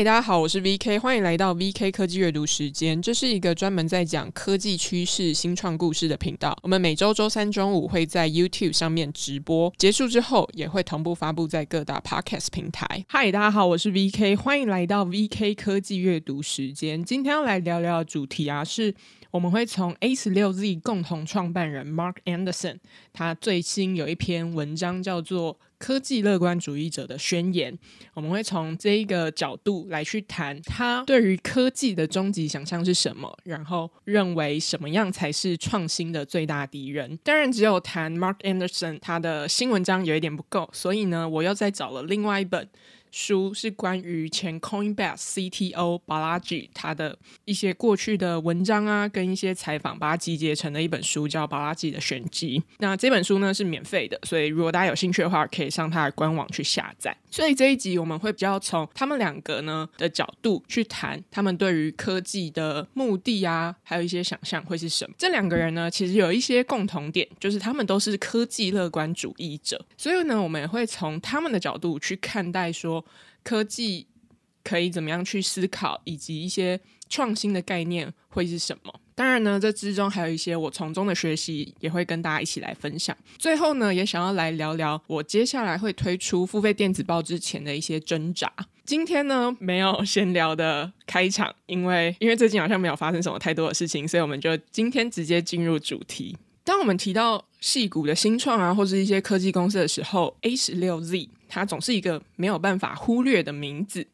嗨，大家好，我是 VK， 欢迎来到 VK 科技阅读时间。这是一个专门在讲科技趋势、新创故事的频道。我们每周周三中午会在 YouTube 上面直播，结束之后也会同步发布在各大 Podcast 平台。嗨，大家好，我是 VK， 欢迎来到 VK 科技阅读时间。今天要来聊聊的主题啊，是我们会从 A16Z 共同创办人 Marc Andreessen 他最新有一篇文章叫做科技乐观主义者的宣言，我们会从这一个角度来去谈他对于科技的终极想象是什么，然后认为什么样才是创新的最大敌人。当然只有谈 Marc Andreessen 他的新文章有一点不够，所以呢我又再找了另外一本书，是关于前 Coinbase CTO Balaji 他的一些过去的文章啊跟一些采访，把它集结成的一本书，叫 Balaji 的玄机。那这本书呢是免费的，所以如果大家有兴趣的话可以上他的官网去下载。所以这一集我们会比较从他们两个呢的角度去谈他们对于科技的目的啊，还有一些想象会是什么。这两个人呢其实有一些共同点，就是他们都是科技乐观主义者，所以呢我们也会从他们的角度去看待说科技可以怎么样去思考，以及一些创新的概念会是什么。当然呢这之中还有一些我从中的学习，也会跟大家一起来分享。最后呢也想要来聊聊我接下来会推出付费电子报之前的一些挣扎。今天呢没有闲聊的开场，因为最近好像没有发生什么太多的事情，所以我们就今天直接进入主题。当我们提到矽谷的新创啊，或是一些科技公司的时候 A16Z 它总是一个没有办法忽略的名字。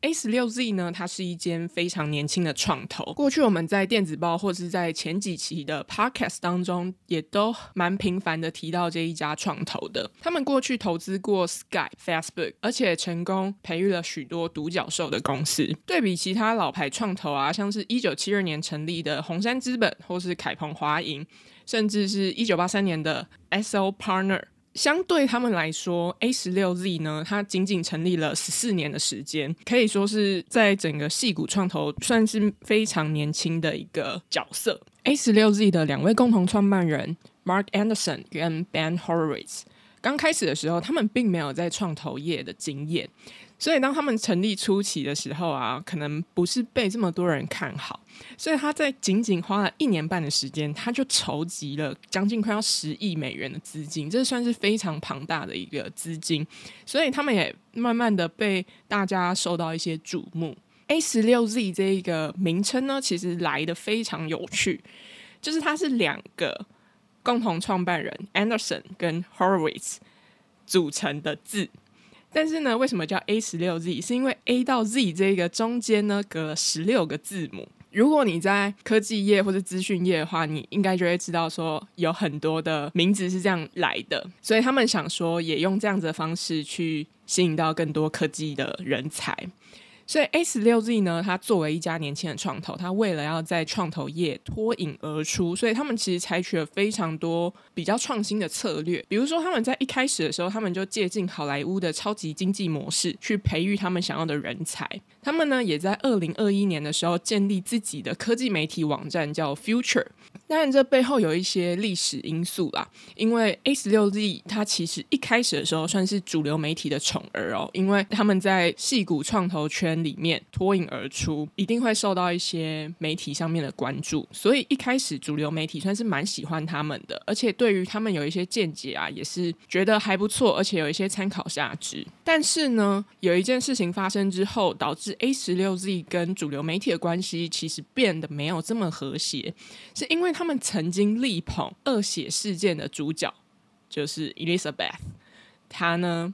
A16Z 呢它是一间非常年轻的创投，过去我们在电子报或是在前几期的 podcast 当中也都蛮频繁的提到这一家创投的。他们过去投资过 Skype、Facebook， 而且成功培育了许多独角兽的公司。对比其他老牌创投啊，像是1972年成立的红杉资本或是凯鹏华盈，甚至是1983年的 SO Partner，相对他们来说 A16Z 呢它仅仅成立了14年的时间，可以说是在整个矽谷创投算是非常年轻的一个角色。 A16Z 的两位共同创办人 Marc Andreessen 跟 Ben Horowitz 刚开始的时候他们并没有在创投业的经验，所以当他们成立初期的时候啊，可能不是被这么多人看好，所以他在仅花了1年半的时间，他就筹集了将近快要10亿美元的资金，这算是非常庞大的一个资金，所以他们也慢慢的被大家受到一些瞩目。 A16Z 这一个名称呢其实来得非常有趣，就是它是两个共同创办人 Anderson 跟 Horowitz 组成的字，但是呢为什么叫 A16Z， 是因为 A 到 Z 这个中间呢隔了16个字母。如果你在科技业或者资讯业的话，你应该就会知道说有很多的名字是这样来的，所以他们想说也用这样子的方式去吸引到更多科技的人才。所以 A16Z 呢它作为一家年轻的创投，它为了要在创投业脱颖而出，所以他们其实采取了非常多比较创新的策略。比如说他们在一开始的时候，他们就借鉴好莱坞的超级经济模式去培育他们想要的人才。他们呢也在2021年的时候建立自己的科技媒体网站叫 Future。 当然这背后有一些历史因素啦，因为 A16Z 它其实一开始的时候算是主流媒体的宠儿哦，因为他们在矽谷创投圈里面脱颖而出，一定会受到一些媒体上面的关注，所以一开始主流媒体算是蛮喜欢他们的，而且对于他们有一些见解啊，也是觉得还不错，而且有一些参考价值。但是呢有一件事情发生之后，导致 A16Z 跟主流媒体的关系其实变得没有这么和谐，是因为他们曾经力捧恶血事件的主角就是 Elizabeth， 她呢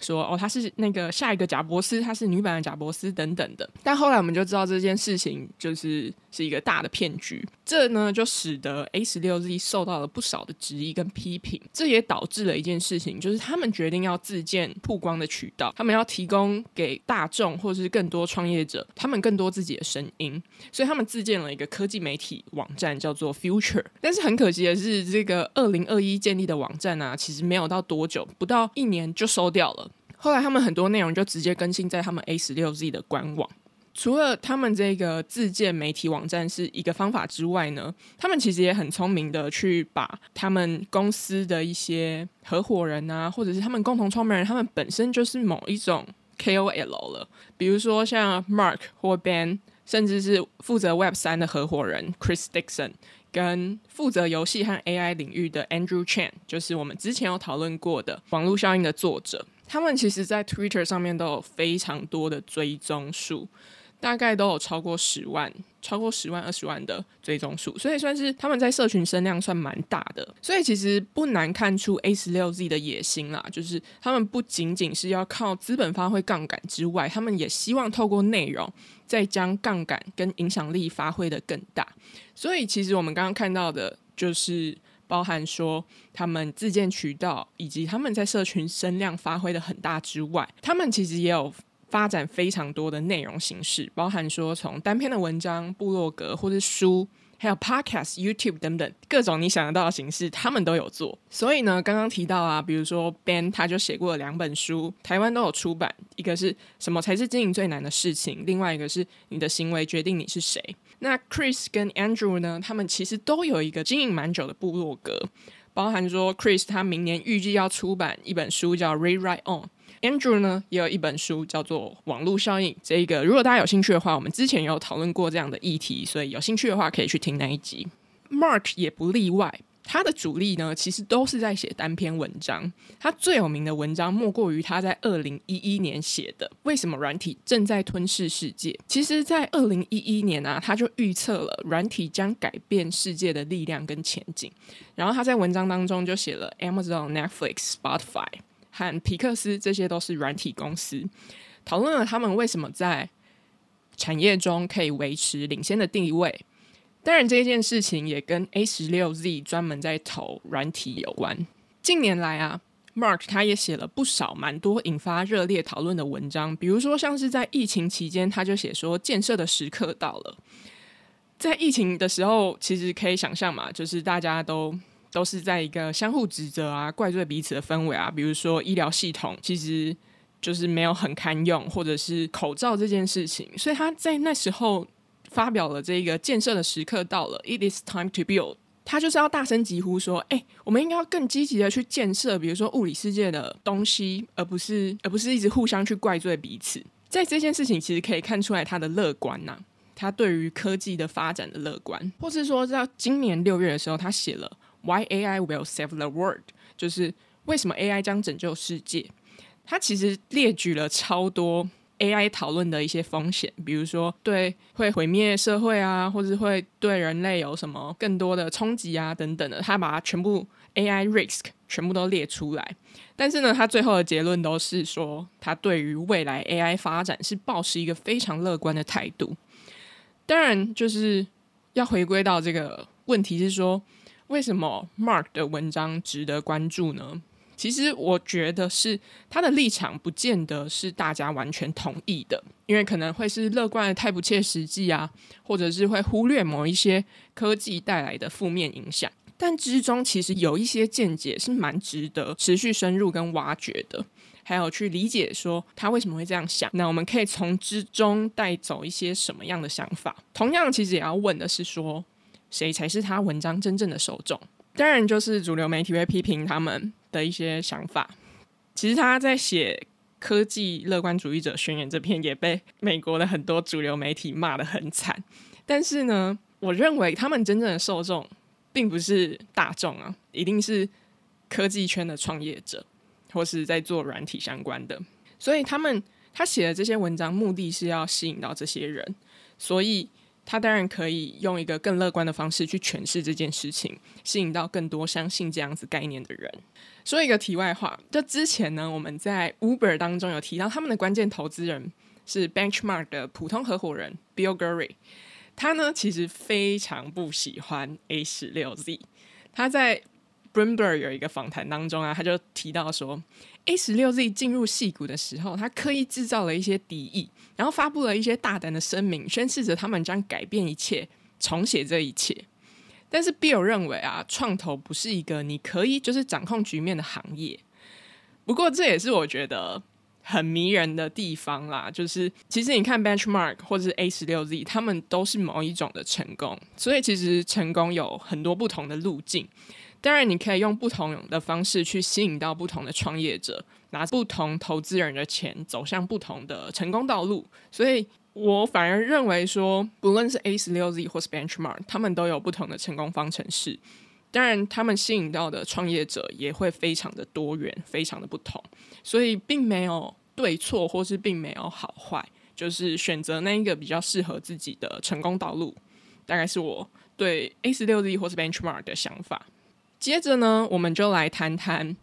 说哦，她是那个下一个贾伯斯，她是女版的贾伯斯等等的。但后来我们就知道这件事情就是一个大的骗局，这呢就使得 A16Z 受到了不少的质疑跟批评。这也导致了一件事情，就是他们决定要自建曝光的渠道，他们要提供给大众或是更多创业者他们更多自己的声音，所以他们自建了一个科技媒体网站叫做 Future。 但是很可惜的是，这个2021建立的网站啊其实没有到多久，不到1年就收掉了。后来他们很多内容就直接更新在他们 A16Z 的官网。除了他们这个自建媒体网站是一个方法之外呢，他们其实也很聪明的去把他们公司的一些合伙人啊，或者是他们共同创办人他们本身就是某一种 KOL 了，比如说像 Marc 或 Ben， 甚至是负责 Web3 的合伙人 Chris Dixon， 跟负责游戏和 AI 领域的 Andrew Chen， 就是我们之前有讨论过的网络效应的作者。他们其实在 Twitter 上面都有非常多的追踪数，大概都有超过10万20万的追踪数，所以算是他们在社群声量算蛮大的。所以其实不难看出 A16Z 的野心啦，就是他们不仅仅是要靠资本发挥杠杆之外，他们也希望透过内容再将杠杆跟影响力发挥得更大。所以其实我们刚刚看到的就是包含说他们自建渠道以及他们在社群声量发挥的很大之外，他们其实也有发展非常多的内容形式，包含说从单篇的文章、部落格或是书，还有 podcast、YouTube 等等各种你想得到的形式，他们都有做。所以呢，刚刚提到啊，比如说 Ben 他就写过2本书，台湾都有出版，一个是什么才是经营最难的事情，另外一个是你的行为决定你是谁。那 Chris 跟 Andrew 呢，他们其实都有一个经营蛮久的部落格，包含说 Chris 他明年预计要出版一本书叫 Rewrite On， Andrew 呢也有一本书叫做网络效应。这一个如果大家有兴趣的话，我们之前有讨论过这样的议题，所以有兴趣的话可以去听那一集。 Marc 也不例外，他的主力呢其实都是在写单篇文章，他最有名的文章莫过于他在2011年写的为什么软体正在吞噬世界。其实在2011年啊，他就预测了软体将改变世界的力量跟前景，然后他在文章当中就写了 Amazon、 Netflix、 Spotify 和皮克斯这些都是软体公司，讨论了他们为什么在产业中可以维持领先的地位。当然这件事情也跟 A16Z 专门在投软体有关。近年来啊， Marc 他也写了不少蛮多引发热烈讨论的文章，比如说像是在疫情期间他就写说建设的时刻到了。在疫情的时候其实可以想象嘛，就是大家都是在一个相互指责啊、怪罪彼此的氛围啊，比如说医疗系统其实就是没有很堪用，或者是口罩这件事情，所以他在那时候发表了这个建设的时刻到了 It is time to build， 他就是要大声疾呼说我们应该要更积极的去建设比如说物理世界的东西，而不是一直互相去怪罪彼此。在这件事情其实可以看出来他的乐观啊，他对于科技的发展的乐观。或是说到今年6月的时候，他写了 Why AI will save the world， 就是为什么 AI 将拯救世界。他其实列举了超多AI 讨论的一些风险，比如说对会毁灭社会啊，或者会对人类有什么更多的冲击啊等等的，他把全部 AI risk 全部都列出来。但是呢，他最后的结论都是说他对于未来 AI 发展是抱持一个非常乐观的态度。当然就是要回归到这个问题是说，为什么 Marc 的文章值得关注呢？其实我觉得是他的立场不见得是大家完全同意的，因为可能会是乐观的太不切实际啊，或者是会忽略某一些科技带来的负面影响，但之中其实有一些见解是蛮值得持续深入跟挖掘的，还有去理解说他为什么会这样想，那我们可以从之中带走一些什么样的想法。同样其实也要问的是说，谁才是他文章真正的受众？当然就是主流媒体会批评他们的一些想法。其实他在写科技乐观主义者宣言这篇也被美国的很多主流媒体骂得很惨，但是呢，我认为他们真正的受众并不是大众啊，一定是科技圈的创业者或是在做软体相关的，所以他写的这些文章目的是要吸引到这些人，所以他当然可以用一个更乐观的方式去诠释这件事情，吸引到更多相信这样子概念的人。说一个题外话，这之前呢，我们在 Uber 当中有提到他们的关键投资人是 Benchmark 的普通合伙人 Bill Gurley， 他呢其实非常不喜欢 A16Z， 他在 Bloomberg 有一个访谈当中啊，他就提到说 A16Z 进入矽谷的时候，他刻意制造了一些敌意，然后发布了一些大胆的声明，宣示着他们将改变一切，重写这一切。但是 Bill 认为啊，创投不是一个你可以就是掌控局面的行业。不过这也是我觉得很迷人的地方啦，就是其实你看 Benchmark 或者是 A16Z 他们都是某一种的成功，所以其实成功有很多不同的路径，当然你可以用不同的方式去吸引到不同的创业者，拿不同投资人的钱走向不同的成功道路，所以我反而认为说不论是 A16Z 或是 Benchmark 他们都有不同的成功方程式，当然他们吸引到的创业者也会非常的多元，非常的不同，所以并没有对错或是并没有好坏，就是选择那一个比较适合自己的成功道路，大概是我对 A16Z 或是 Benchmark 的想法。接着呢，我们就来谈谈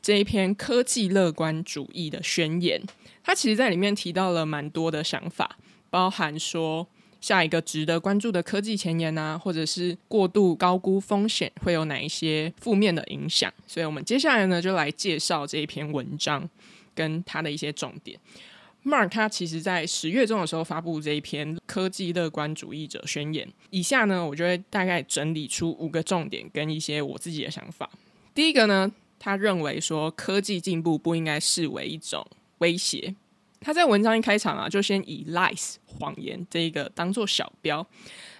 这一篇科技乐观主义的宣言，它其实在里面提到了蛮多的想法，包含说下一个值得关注的科技前沿啊，或者是过度高估风险会有哪一些负面的影响，所以我们接下来呢就来介绍这一篇文章跟它的一些重点。 Marc 他其实在10月中的时候发布这一篇科技乐观主义者宣言，以下呢我就会大概整理出5个重点跟一些我自己的想法。第一个呢，他认为说科技进步不应该视为一种威胁。他在文章一开场啊，就先以 lies 谎言这一个当做小标，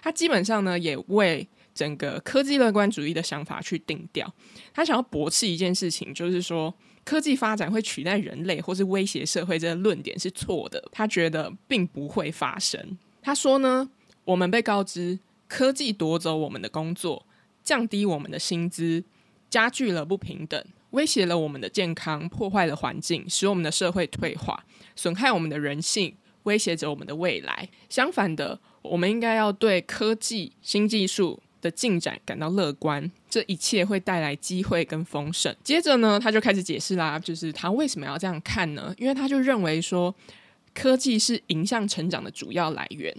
他基本上呢也为整个科技乐观主义的想法去定调。他想要驳斥一件事情，就是说科技发展会取代人类或是威胁社会这个论点是错的，他觉得并不会发生。他说呢，我们被告知科技夺走我们的工作，降低我们的薪资，加剧了不平等，威胁了我们的健康，破坏了环境，使我们的社会退化，损害我们的人性，威胁着我们的未来。相反的，我们应该要对科技新技术的进展感到乐观，这一切会带来机会跟丰盛。接着呢，他就开始解释啦，就是他为什么要这样看呢？因为他就认为说科技是迎向成长的主要来源。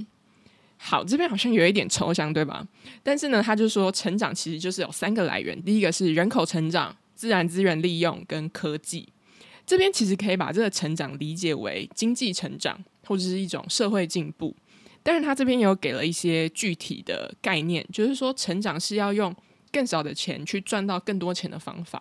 好，这边好像有一点抽象，对吧？但是呢，他就说成长其实就是有3个来源，第一个是人口成长、自然资源利用跟科技。这边其实可以把这个成长理解为经济成长或者是一种社会进步，但是他这边有给了一些具体的概念，就是说成长是要用更少的钱去赚到更多钱的方法。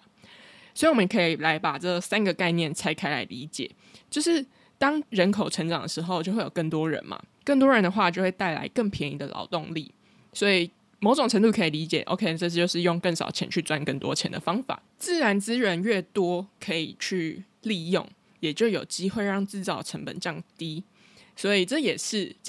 所以我们可以来把这3个概念拆开来理解，就是当人口成长的时候就会有更多人嘛，更多人的话就会带来更便宜的劳动力，所以某种程度可以理解 OK 这就是用更少钱去赚更多钱的方法。自然资源越多可以去利用，也就有机会让制造成本降低，所以这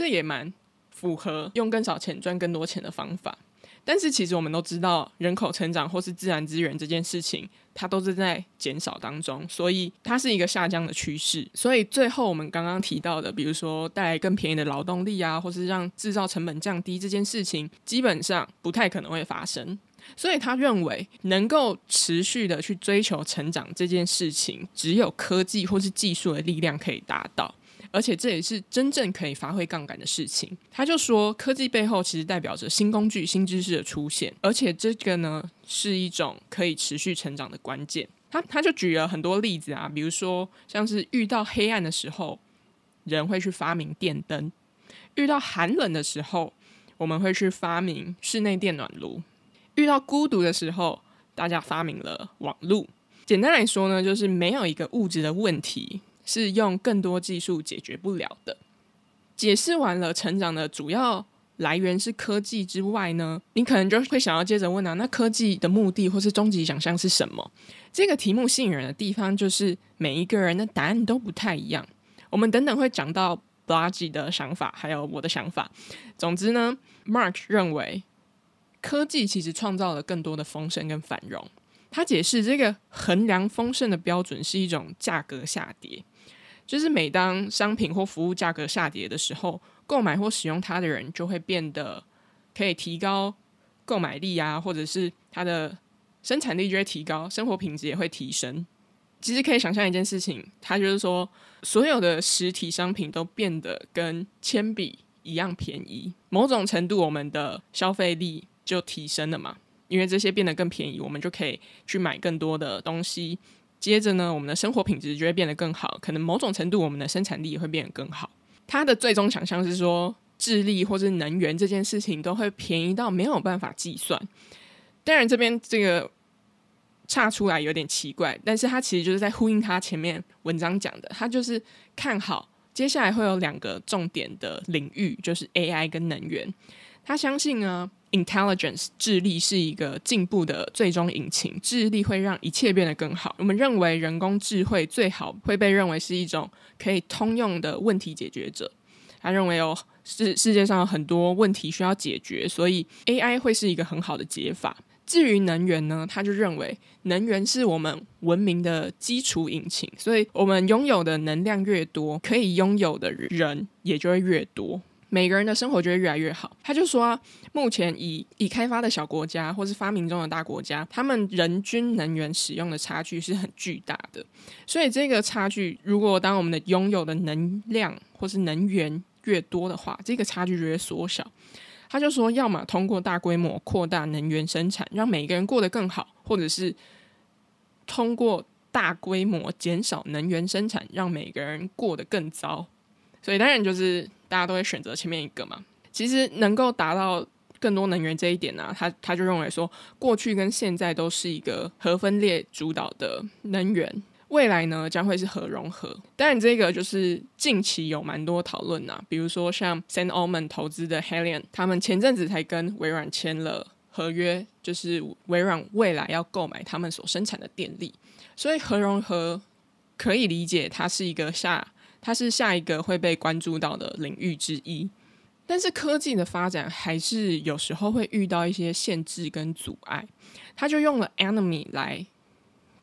也蛮符合用更少钱赚更多钱的方法。但是其实我们都知道人口成长或是自然资源这件事情它都是在减少当中，所以它是一个下降的趋势。所以最后我们刚刚提到的，比如说带来更便宜的劳动力啊，或是让制造成本降低这件事情，基本上不太可能会发生。所以他认为能够持续的去追求成长这件事情，只有科技或是技术的力量可以达到，而且这也是真正可以发挥杠杆的事情。他就说科技背后其实代表着新工具、新知识的出现，而且这个呢是一种可以持续成长的关键。他就举了很多例子啊，比如说像是遇到黑暗的时候人会去发明电灯，遇到寒冷的时候我们会去发明室内电暖炉，遇到孤独的时候大家发明了网路。简单来说呢，就是没有一个物质的问题是用更多技术解决不了的。解释完了成长的主要来源是科技之外呢，你可能就会想要接着问啊，那科技的目的或是终极想象是什么？这个题目吸引人的地方就是每一个人的答案都不太一样。我们等等会讲到 Balaji 的想法还有我的想法。总之呢， Marc 认为科技其实创造了更多的丰盛跟繁荣。他解释这个衡量丰盛的标准是一种价格下跌，就是每当商品或服务价格下跌的时候，购买或使用它的人就会变得可以提高购买力啊，或者是它的生产力就会提高，生活品质也会提升。其实可以想象一件事情，它就是说所有的实体商品都变得跟铅笔一样便宜，某种程度我们的消费力就提升了嘛，因为这些变得更便宜，我们就可以去买更多的东西。接着呢，我们的生活品质就会变得更好，可能某种程度我们的生产力也会变得更好。他的最终想象是说智力或是能源这件事情都会便宜到没有办法计算。当然这边这个岔出来有点奇怪，但是他其实就是在呼应他前面文章讲的，他就是看好接下来会有2个重点的领域，就是 AI 跟能源。他相信呢 intelligence 智力是一个进步的最终引擎，智力会让一切变得更好。我们认为人工智慧最好会被认为是一种可以通用的问题解决者，他认为世界上有很多问题需要解决，所以 AI 会是一个很好的解法。至于能源呢，他就认为能源是我们文明的基础引擎，所以我们拥有的能量越多，可以拥有的人也就会越多，每个人的生活就会越来越好。他就说啊，目前已开发的小国家或是发明中的大国家，他们人均能源使用的差距是很巨大的，所以这个差距如果当我们的拥有的能量或是能源越多的话，这个差距就会缩小。他就说要么通过大规模扩大能源生产让每个人过得更好，或者是通过大规模减少能源生产让每个人过得更糟，所以当然就是大家都会选择前面一个嘛。其实能够达到更多能源这一点呢、啊，他就认为说过去跟现在都是一个核分裂主导的能源，未来呢将会是核融合。当然这个就是近期有蛮多讨论啊，比如说像 Sam Altman 投资的 Helion， 他们前阵子才跟微软签了合约，就是微软未来要购买他们所生产的电力。所以核融合可以理解它是下一个会被关注到的领域之一。但是科技的发展还是有时候会遇到一些限制跟阻碍，他就用了 enemy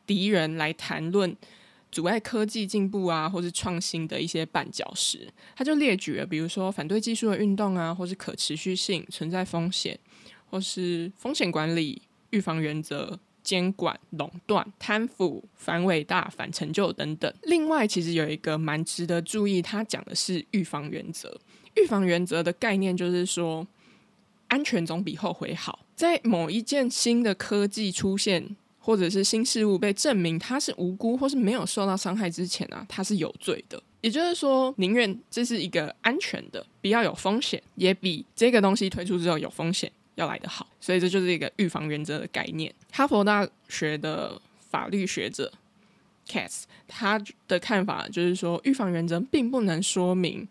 敌人来谈论阻碍科技进步啊或是创新的一些绊脚石。他就列举了比如说反对技术的运动啊，或是可持续性、存在风险，或是风险管理、预防原则、监管、垄断、贪腐、反伟大、反成就等等。另外其实有一个蛮值得注意，他讲的是预防原则。预防原则的概念就是说安全总比后悔好，在某一件新的科技出现或者是新事物被证明它是无辜或是没有受到伤害之前啊，它是有罪的。也就是说宁愿这是一个安全的比较有风险，也比这个东西推出之后有风险要来得好，所以这就是一个预防原则的概念。哈佛大学的法律学者 Katz 他的看法就是说，预防原则并不能说明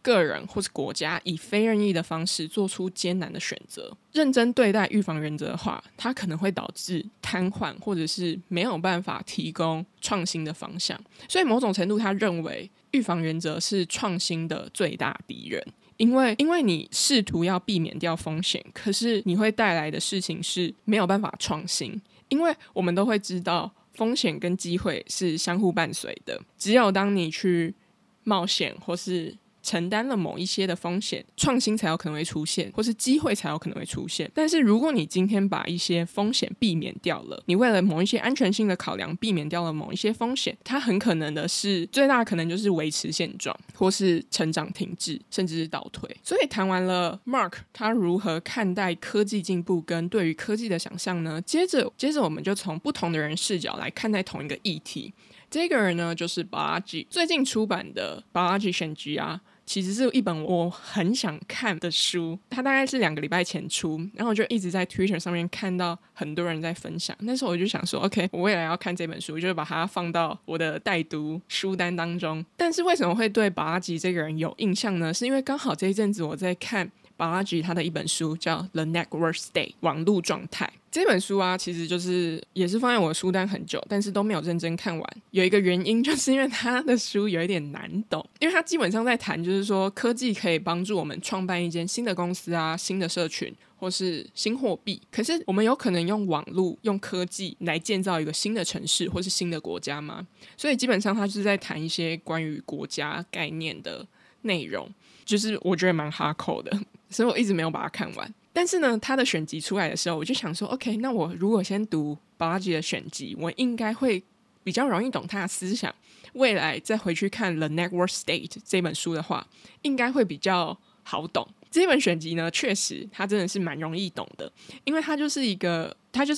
个人或是国家以非任意的方式做出艰难的选择。认真对待预防原则的话，它可能会导致瘫痪，或者是没有办法提供创新的方向。所以某种程度他认为预防原则是创新的最大敌人，因为你试图要避免掉风险，可是你会带来的事情是没有办法创新。因为我们都会知道风险跟机会是相互伴随的，只有当你去冒险或是承担了某一些的风险，创新才有可能会出现，或是机会才有可能会出现。但是如果你今天把一些风险避免掉了，你为了某一些安全性的考量避免掉了某一些风险，它很可能的是最大可能就是维持现状，或是成长停滞，甚至是倒退。所以谈完了 Marc 他如何看待科技进步跟对于科技的想象呢，接着我们就从不同的人视角来看待同一个议题。这个人呢就是 Balaji， 最近出版的 Balaji Srinivasan其实是一本我很想看的书，它大概是2个礼拜前出，然后我就一直在 Twitter 上面看到很多人在分享。那时候我就想说 OK， 我未来要看这本书，就把它放到我的待读书单当中。但是为什么会对巴拉吉这个人有印象呢？是因为刚好这一阵子我在看巴拉吉他的一本书叫 The Network State 网络状态。这本书啊其实就是也是放在我的书单很久，但是都没有认真看完。有一个原因就是因为他的书有一点难懂，因为他基本上在谈就是说科技可以帮助我们创办一间新的公司啊、新的社群或是新货币，可是我们有可能用网络、用科技来建造一个新的城市或是新的国家吗？所以基本上他就是在谈一些关于国家概念的内容，就是我觉得蛮哈扣的，所以我一直没有把它看完。但是呢他的选集出来的时候，我就想说 OK， 那我如果先读巴拉吉的选集，我应该会比较容易懂他的思想，未来再回去看 The Network State 这本书的话应该会比较好懂。这本选集呢确实它真的是蛮容易懂的，因为它就是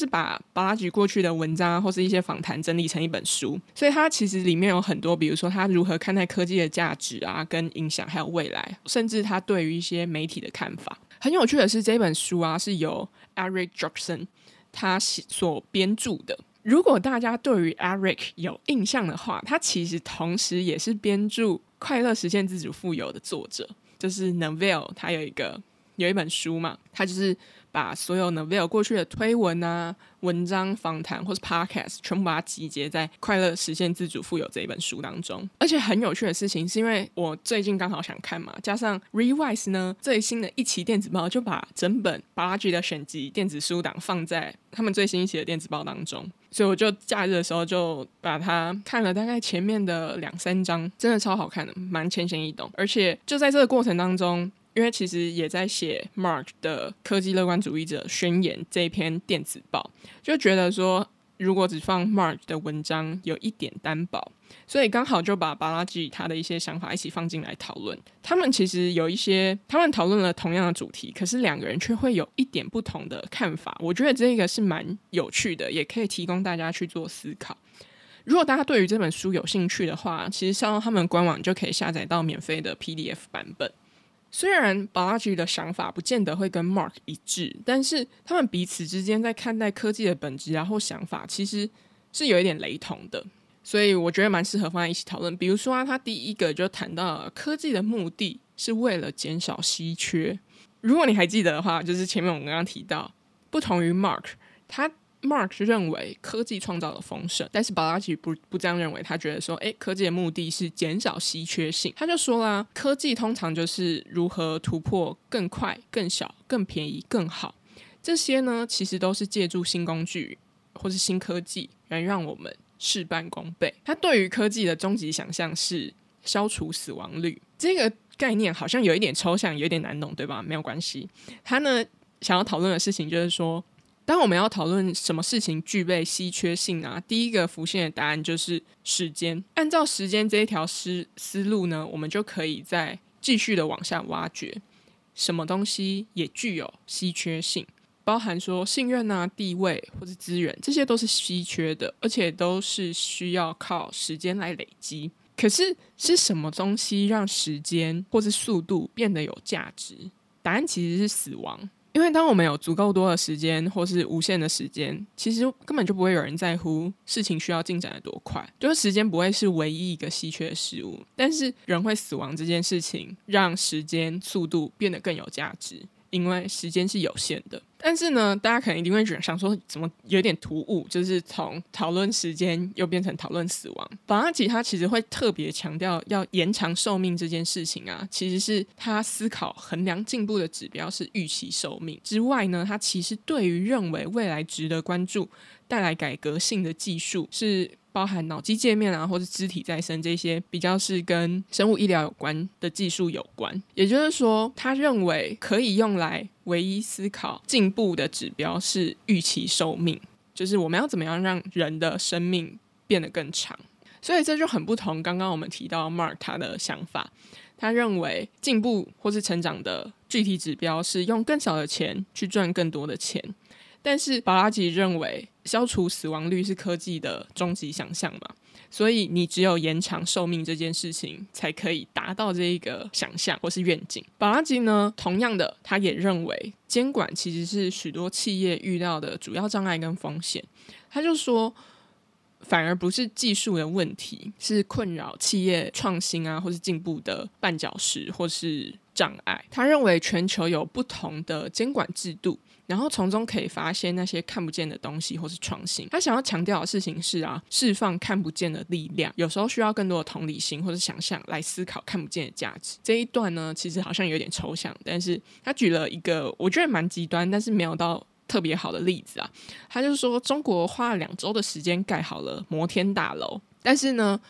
把巴拉吉过去的文章或是一些访谈整理成一本书，所以它其实里面有很多比如说他如何看待科技的价值啊跟影响，还有未来，甚至他对于一些媒体的看法。很有趣的是这本书啊是由 Eric Johnson 他所编著的。如果大家对于 Eric 有印象的话，他其实同时也是编著快乐实现自主富有的作者，就是 Naval 他有一个有一本书嘛，他就是把所有 Naval 过去的推文啊、文章、访谈或是 podcast 全部把它集结在《快乐实现自主富有》这一本书当中。而且很有趣的事情是，因为我最近刚好想看嘛，加上 Rewise 呢最新的一期电子报就把整本 Balaji 的选集电子书档放在他们最新一期的电子报当中，所以我就假日的时候就把它看了大概前面的2-3章，真的超好看的，蛮浅显易懂。而且就在这个过程当中，因为其实也在写 Marc 的科技乐观主义者宣言这一篇电子报，就觉得说如果只放 Marc 的文章有一点单薄，所以刚好就把 Balaji 他的一些想法一起放进来讨论。他们其实有一些，他们讨论了同样的主题，可是两个人却会有一点不同的看法，我觉得这个是蛮有趣的，也可以提供大家去做思考。如果大家对于这本书有兴趣的话，其实上到他们官网就可以下载到免费的 PDF 版本。虽然 Balaji 的想法不见得会跟 Marc 一致，但是他们彼此之间在看待科技的本质啊或想法其实是有一点雷同的，所以我觉得蛮适合放在一起讨论。比如说啊，他第一个就谈到了科技的目的是为了减少稀缺。如果你还记得的话，就是前面我们刚刚提到，不同于 Marc， Marc 认为科技创造了丰盛，但是 Balaji 不这样认为，他觉得说科技的目的是减少稀缺性。他就说啦，科技通常就是如何突破更快、更小、更便宜、更好，这些呢其实都是借助新工具或是新科技来让我们事半功倍。他对于科技的终极想象是消除死亡率，这个概念好像有一点抽象，有一点难懂，对吧？没有关系，他呢想要讨论的事情就是说，当我们要讨论什么事情具备稀缺性啊，第一个浮现的答案就是时间。按照时间这一条思路呢，我们就可以再继续的往下挖掘什么东西也具有稀缺性，包含说信任啊、地位或是资源，这些都是稀缺的，而且都是需要靠时间来累积。可是是什么东西让时间或是速度变得有价值？答案其实是死亡。因为当我们有足够多的时间或是无限的时间，其实根本就不会有人在乎事情需要进展的多快，就是时间不会是唯一一个稀缺的事物。但是人会死亡这件事情让时间速度变得更有价值，因为时间是有限的。但是呢，大家可能一定会想说怎么有点突兀，就是从讨论时间又变成讨论死亡。Balaji他其实会特别强调要延长寿命这件事情啊，其实是他思考衡量进步的指标是预期寿命之外呢，他其实对于认为未来值得关注带来改革性的技术，是包含脑机界面啊或是肢体再生，这些比较是跟生物医疗有关的技术有关。也就是说，他认为可以用来唯一思考进步的指标是预期寿命，就是我们要怎么样让人的生命变得更长。所以这就很不同刚刚我们提到 Marc 他的想法，他认为进步或是成长的具体指标是用更少的钱去赚更多的钱，但是 Balaji 认为消除死亡率是科技的终极想象嘛，所以你只有延长寿命这件事情才可以达到这一个想象或是愿景。Balaji 呢，同样的他也认为监管其实是许多企业遇到的主要障碍跟风险。他就说反而不是技术的问题，是困扰企业创新啊或是进步的绊脚石或是障碍。他认为全球有不同的监管制度，然后从中可以发现那些看不见的东西或是创新。他想要强调的事情是啊，释放看不见的力量，有时候需要更多的同理心或是想象来思考看不见的价值。这一段呢其实好像有点抽象，但是他举了一个我觉得蛮极端但是没有到特别好的例子啊。他就说中国花了2周的时间盖好了摩天大楼，但是呢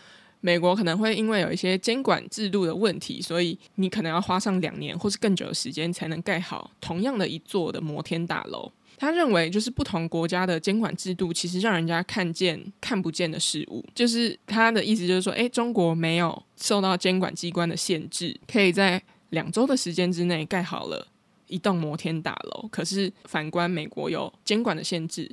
美国可能会因为有一些监管制度的问题，所以你可能要花上2年或是更久的时间才能盖好同样的一座的摩天大楼。他认为就是不同国家的监管制度其实让人家看见看不见的事物，就是他的意思就是说中国没有受到监管机关的限制，可以在2周的时间之内盖好了一栋摩天大楼，可是反观美国有监管的限制，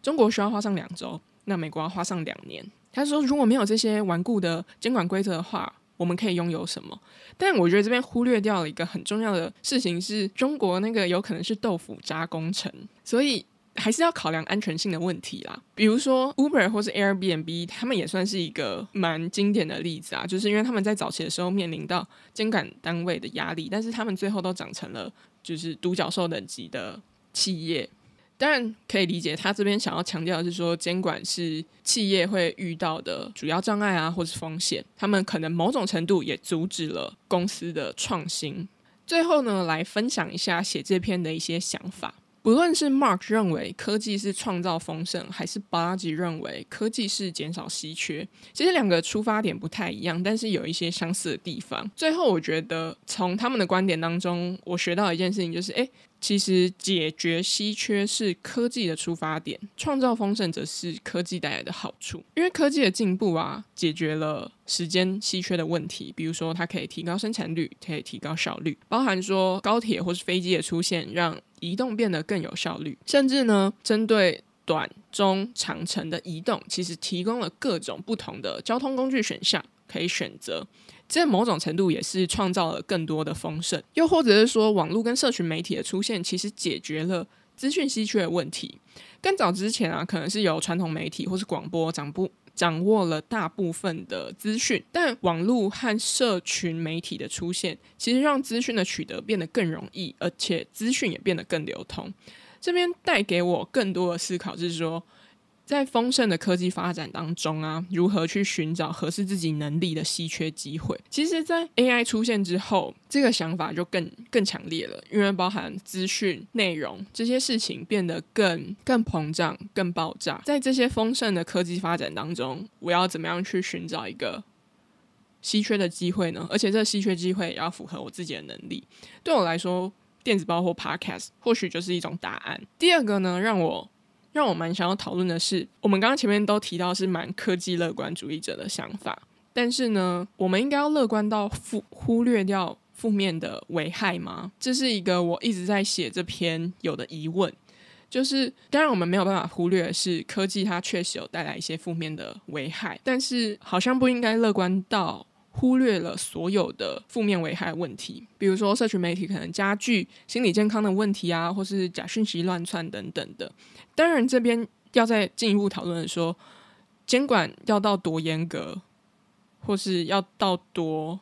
中国需要花上2周，那美国要花上2年。他说如果没有这些顽固的监管规则的话，我们可以拥有什么？但我觉得这边忽略掉了一个很重要的事情，是中国那个有可能是豆腐渣工程，所以还是要考量安全性的问题啦。比如说 Uber 或是 Airbnb 他们也算是一个蛮经典的例子啊，就是因为他们在早期的时候面临到监管单位的压力，但是他们最后都长成了就是独角兽等级的企业。当然可以理解他这边想要强调的是说，监管是企业会遇到的主要障碍啊，或是风险，他们可能某种程度也阻止了公司的创新。最后呢，来分享一下写这篇的一些想法。不论是 Marc 认为科技是创造丰盛，还是 Balaji 认为科技是减少稀缺，其实两个出发点不太一样，但是有一些相似的地方。最后我觉得从他们的观点当中我学到一件事情，就是其实解决稀缺是科技的出发点，创造丰盛则是科技带来的好处。因为科技的进步啊，解决了时间稀缺的问题，比如说它可以提高生产率，可以提高效率，包含说高铁或是飞机的出现让移动变得更有效率，甚至呢针对短中长程的移动其实提供了各种不同的交通工具选项可以选择，这某种程度也是创造了更多的丰盛。又或者是说网络跟社群媒体的出现其实解决了资讯稀缺的问题。更早之前啊，可能是由传统媒体或是广播掌握了大部分的资讯，但网络和社群媒体的出现其实让资讯的取得变得更容易，而且资讯也变得更流通。这边带给我更多的思考是说，在丰盛的科技发展当中啊，如何去寻找合适自己能力的稀缺机会。其实在 AI 出现之后，这个想法就更强烈了，因为包含资讯内容这些事情变得更膨胀更爆炸。在这些丰盛的科技发展当中，我要怎么样去寻找一个稀缺的机会呢？而且这稀缺机会也要符合我自己的能力。对我来说，电子报或 podcast 或许就是一种答案。第二个呢，让我蛮想要讨论的是，我们刚刚前面都提到是蛮科技乐观主义者的想法，但是呢，我们应该要乐观到忽略掉负面的危害吗？这是一个我一直在写这篇有的疑问。就是当然我们没有办法忽略的是，科技它确实有带来一些负面的危害，但是好像不应该乐观到忽略了所有的负面危害问题，比如说社群媒体可能加剧心理健康的问题啊，或是假讯息乱窜等等的。当然这边要再进一步讨论说，监管要到多严格，或是要到多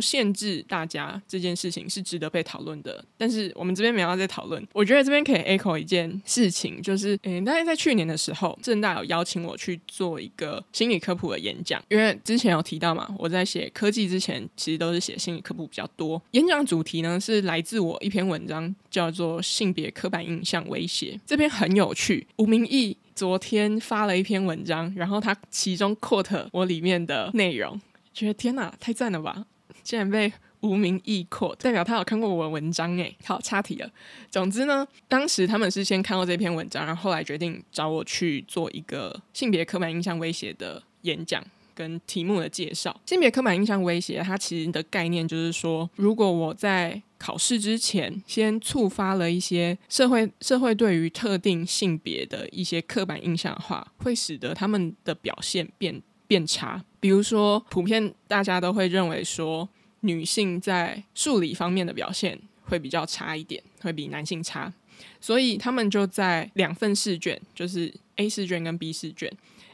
限制大家，这件事情是值得被讨论的，但是我们这边没有要再讨论。我觉得这边可以 echo 一件事情，就是大概在去年的时候，政大有邀请我去做一个心理科普的演讲。因为之前有提到嘛，我在写科技之前其实都是写心理科普比较多。演讲主题呢，是来自我一篇文章，叫做性别刻板印象威胁。这篇很有趣，吴明义昨天发了一篇文章，然后他其中 quote 我里面的内容，觉得天哪，太赞了吧，竟然被无名义 quote， 代表他有看过我的文章耶。好，岔题了。总之呢，当时他们是先看到这篇文章，然后后来决定找我去做一个性别刻板印象威胁的演讲跟题目的介绍。性别刻板印象威胁它其实的概念就是说，如果我在考试之前先触发了一些社会对于特定性别的一些刻板印象的话，会使得他们的表现变差。比如说普遍大家都会认为说，女性在数理方面的表现会比较差一点，会比男性差，所以他们就在两份试卷，就是 A 试卷跟 B 试卷。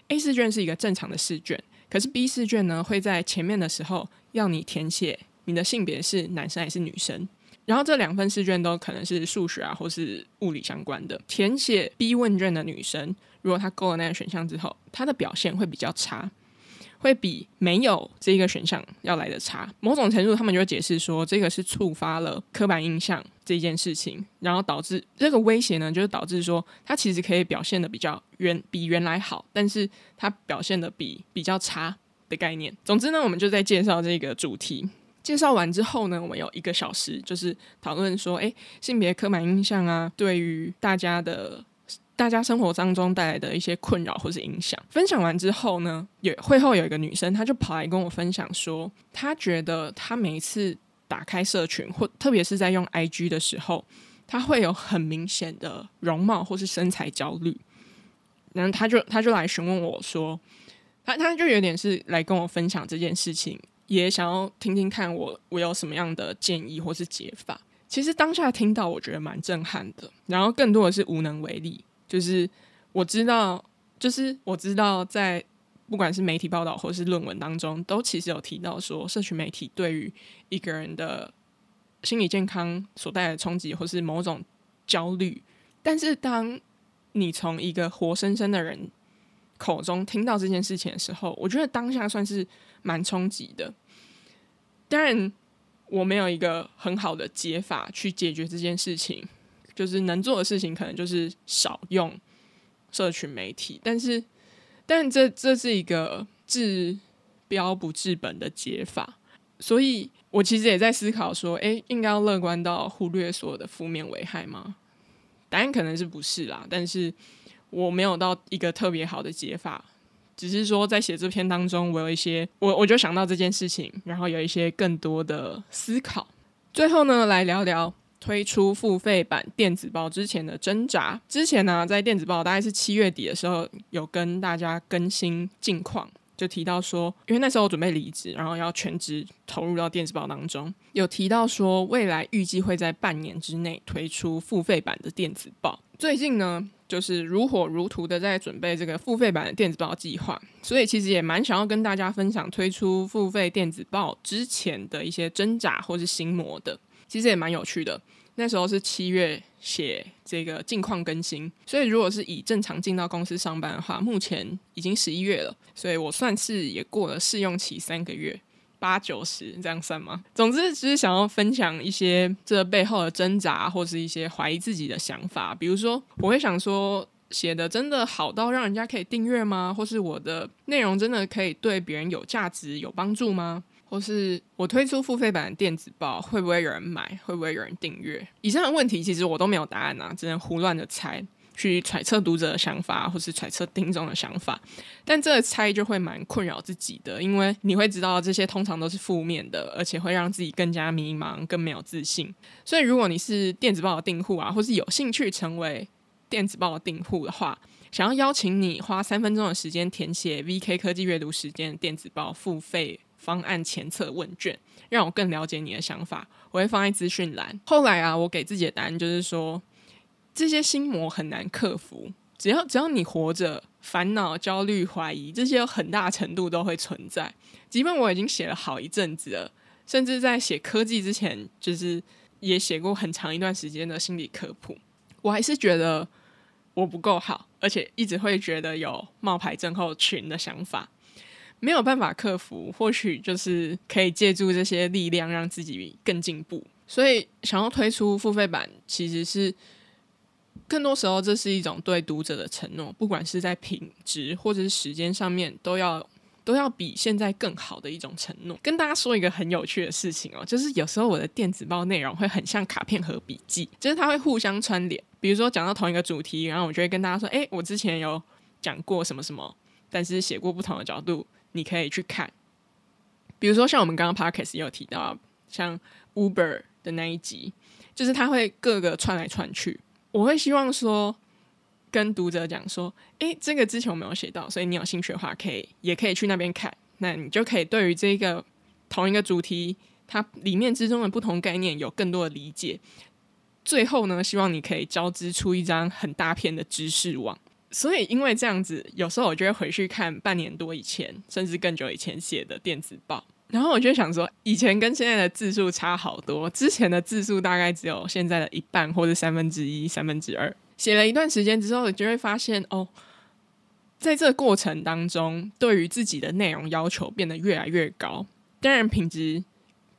A 试卷是一个正常的试卷，可是 B 试卷呢，会在前面的时候要你填写你的性别是男生还是女生，然后这两份试卷都可能是数学啊或是物理相关的。填写 B 问卷的女生，如果她勾了那个选项之后，她的表现会比较差，会比没有这个选项要来的差。某种程度他们就解释说，这个是触发了刻板印象这件事情，然后导致这个威胁呢，就是导致说他其实可以表现的比原来好，但是他表现的比较差的概念。总之呢，我们就在介绍这个主题，介绍完之后呢，我们有1个小时就是讨论说，性别刻板印象啊，对于大家生活当中带来的一些困扰或是影响。分享完之后呢，会后有一个女生，她就跑来跟我分享说，她觉得她每一次打开社群，或特别是在用 IG 的时候，她会有很明显的容貌或是身材焦虑。然后她就来询问我说，她就有点是来跟我分享这件事情，也想要听听看我有什么样的建议或是解法。其实当下听到我觉得蛮震撼的，然后更多的是无能为力。就是我知道，在不管是媒体报道或是论文当中，都其实有提到说，社群媒体对于一个人的心理健康所带来的冲击，或是某种焦虑。但是当你从一个活生生的人口中听到这件事情的时候，我觉得当下算是蛮冲击的。当然我没有一个很好的解法去解决这件事情，就是能做的事情可能就是少用社群媒体，但 这是一个治标不治本的解法。所以我其实也在思考说，应该要乐观到忽略所有的负面危害吗？答案可能是不是啦，但是我没有到一个特别好的解法，只是说在写这篇当中，我有一些 我就想到这件事情，然后有一些更多的思考。最后呢，来聊聊推出付费版电子报之前的挣扎。之前呢，在电子报大概是7月底的时候，有跟大家更新近况，就提到说，因为那时候我准备离职，然后要全职投入到电子报当中，有提到说未来预计会在半年之内推出付费版的电子报。最近呢，就是如火如荼的在准备这个付费版的电子报计划，所以其实也蛮想要跟大家分享推出付费电子报之前的一些挣扎或是心魔的。其实也蛮有趣的，那时候是7月写这个近况更新，所以如果是以正常进到公司上班的话，目前已经11月了，所以我算是也过了试用期3个月，8、9、10这样算吗？总之就是想要分享一些这背后的挣扎，或是一些怀疑自己的想法。比如说我会想说，写的真的好到让人家可以订阅吗？或是我的内容真的可以对别人有价值有帮助吗？或是我推出付费版的电子报会不会有人买，会不会有人订阅？以上的问题其实我都没有答案啊，只能胡乱的猜，去揣测读者的想法，或是揣测听众的想法。但这个猜就会蛮困扰自己的，因为你会知道这些通常都是负面的，而且会让自己更加迷茫，更没有自信。所以如果你是电子报的订户啊，或是有兴趣成为电子报的订户的话，想要邀请你花3分钟的时间填写 VK 科技阅读时间电子报付费方案前测问卷，让我更了解你的想法，我会放在资讯栏。后来啊，我给自己的答案就是说，这些心魔很难克服，只要你活着，烦恼、焦虑、怀疑这些有很大程度都会存在。即便我已经写了好一阵子了，甚至在写科技之前，就是也写过很长一段时间的心理科普，我还是觉得我不够好，而且一直会觉得有冒牌症候群的想法，没有办法克服。或许就是可以借助这些力量让自己更进步。所以想要推出付费版，其实是更多时候这是一种对读者的承诺，不管是在品质或者是时间上面，都要比现在更好的一种承诺。跟大家说一个很有趣的事情哦，就是有时候我的电子报内容会很像卡片和笔记，就是它会互相串联。比如说讲到同一个主题，然后我就会跟大家说，我之前有讲过什么什么，但是写过不同的角度，你可以去看。比如说像我们刚刚 podcast 也有提到，像 Uber 的那一集，就是它会各个串来串去。我会希望说跟读者讲说，这个之前我没有写到，所以你有兴趣的话也可以去那边看，那你就可以对于这个同一个主题它里面之中的不同概念有更多的理解。最后呢，希望你可以交织出一张很大片的知识网。所以因为这样子，有时候我就会回去看半年多以前甚至更久以前写的电子报，然后我就想说，以前跟现在的字数差好多，之前的字数大概只有现在的一半，或是1/3、2/3。写了一段时间之后，你就会发现在这个过程当中，对于自己的内容要求变得越来越高，当然品质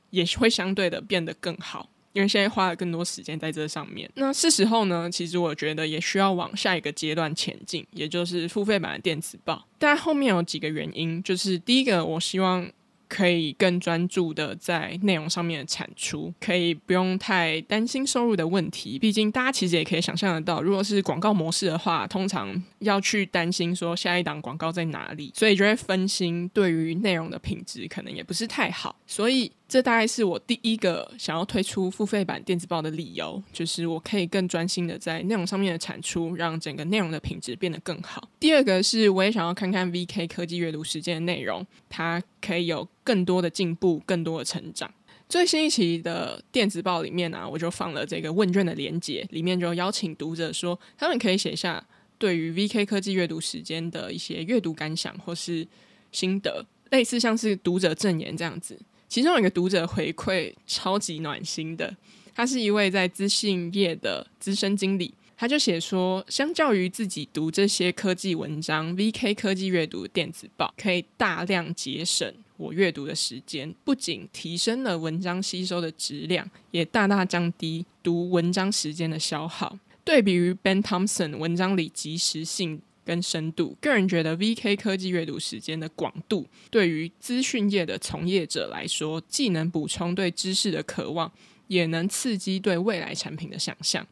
也会相对的变得更好，因为现在花了更多时间在这上面。那是时候呢，其实我觉得也需要往下一个阶段前进，也就是付费版的电子报。但后面有几个原因，就是第一个，我希望可以更专注的在内容上面的产出，可以不用太担心收入的问题。毕竟大家其实也可以想象得到，如果是广告模式的话，通常要去担心说下一档广告在哪里，所以就会分心，对于内容的品质可能也不是太好。所以这大概是我第一个想要推出付费版电子报的理由，就是我可以更专心的在内容上面的产出，让整个内容的品质变得更好。第二个是，我也想要看看 VK 科技阅读时间的内容，它可以有更多的进步，更多的成长。最新一期的电子报里面啊，我就放了这个问卷的连结，里面就邀请读者说，他们可以写下对于 VK 科技阅读时间的一些阅读感想或是心得，类似像是读者证言这样子。其中有一个读者回馈超级暖心的，他是一位在资讯业的资深经理，他就写说，相较于自己读这些科技文章， VK 科技阅读电子报可以大量节省我阅读的时间，不仅提升了文章吸收的质量，也大大降低读文章时间的消耗。对比于 Ben Thompson 文章里及时性跟深度，个人觉得 VK 科技阅读时间的广度对于资讯业的从业者来说，既能补充对知识的渴望，也能刺激对未来产品的想象。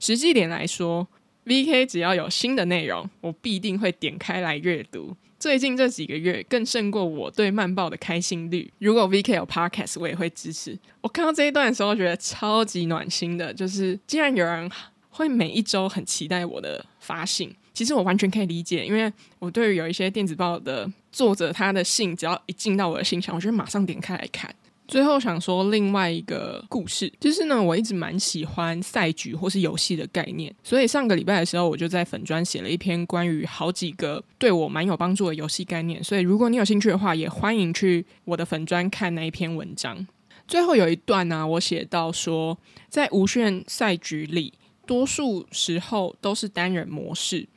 实际点来说， VK 只要有新的内容，我必定会点开来阅读。最近这几个月更胜过我对漫报的开心率，如果 VK 有 podcast 我也会支持。我看到这一段的时候觉得超级暖心的，就是竟然有人会每一周很期待我的发信。其实我完全可以理解，因为我对于有一些电子报的作者，他的信只要一进到我的信箱，我就马上点开来看。最后想说另外一个故事，就是呢，我一直蛮喜欢赛局或是游戏的概念，所以上个礼拜的时候我就在粉专写了一篇关于好几个对我蛮有帮助的游戏概念，所以如果你有兴趣的话，也欢迎去我的粉专看那一篇文章。最后有一段呢，我写到说，在无限赛局里，多数时候都是单人模式，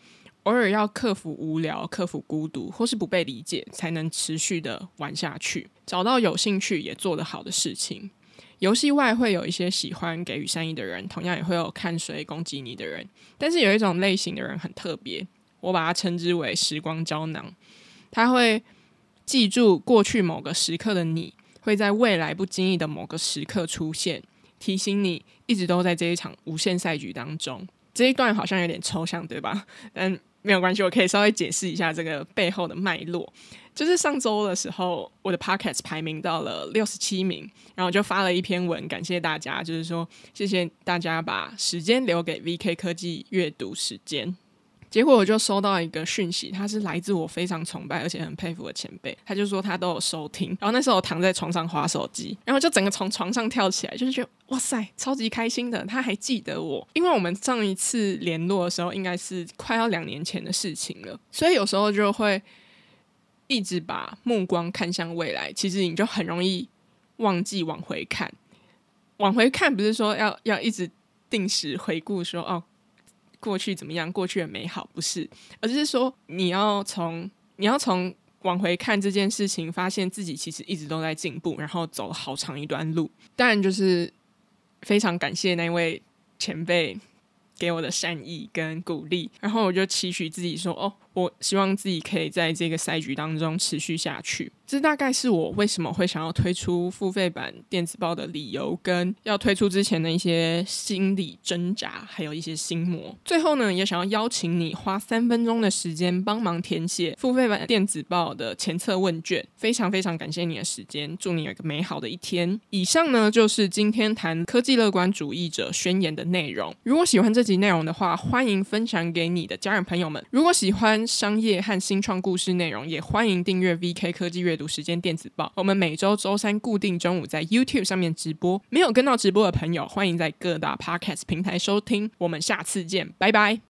偶尔要克服无聊、克服孤独或是不被理解，才能持续的玩下去，找到有兴趣也做得好的事情。游戏外会有一些喜欢给予善意的人，同样也会有看谁攻击你的人，但是有一种类型的人很特别，我把它称之为时光胶囊。他会记住过去某个时刻的你，会在未来不经意的某个时刻出现，提醒你一直都在这一场无限赛局当中。这一段好像有点抽象，对吧？但没有关系，我可以稍微解释一下这个背后的脉络。就是上周的时候，我的 podcast 排名到了67名，然后我就发了一篇文感谢大家，就是说谢谢大家把时间留给 VK 科技阅读时间。结果我就收到一个讯息，他是来自我非常崇拜而且很佩服的前辈，他就说他都有收听。然后那时候我躺在床上滑手机，然后就整个从床上跳起来，就是觉得哇塞，超级开心的，他还记得我。因为我们上一次联络的时候应该是快要2年前的事情了，所以有时候就会一直把目光看向未来，其实你就很容易忘记往回看。往回看不是说 要一直定时回顾说哦过去怎么样，过去的美好，不是，而是说你要从往回看这件事情，发现自己其实一直都在进步，然后走了好长一段路。当然就是非常感谢那位前辈给我的善意跟鼓励，然后我就期许自己说哦，我希望自己可以在这个赛局当中持续下去。这大概是我为什么会想要推出付费版电子报的理由，跟要推出之前的一些心理挣扎还有一些心魔。最后呢，也想要邀请你花3分钟的时间帮忙填写付费版电子报的前测问卷，非常非常感谢你的时间，祝你有一个美好的一天。以上呢，就是今天谈科技乐观主义者宣言的内容。如果喜欢这集内容的话，欢迎分享给你的家人朋友们。如果喜欢商业和新创故事内容，也欢迎订阅 VK 科技阅读时间电子报。我们每周周三固定中午在 YouTube 上面直播，没有跟到直播的朋友，欢迎在各大 Podcast 平台收听。我们下次见，拜拜。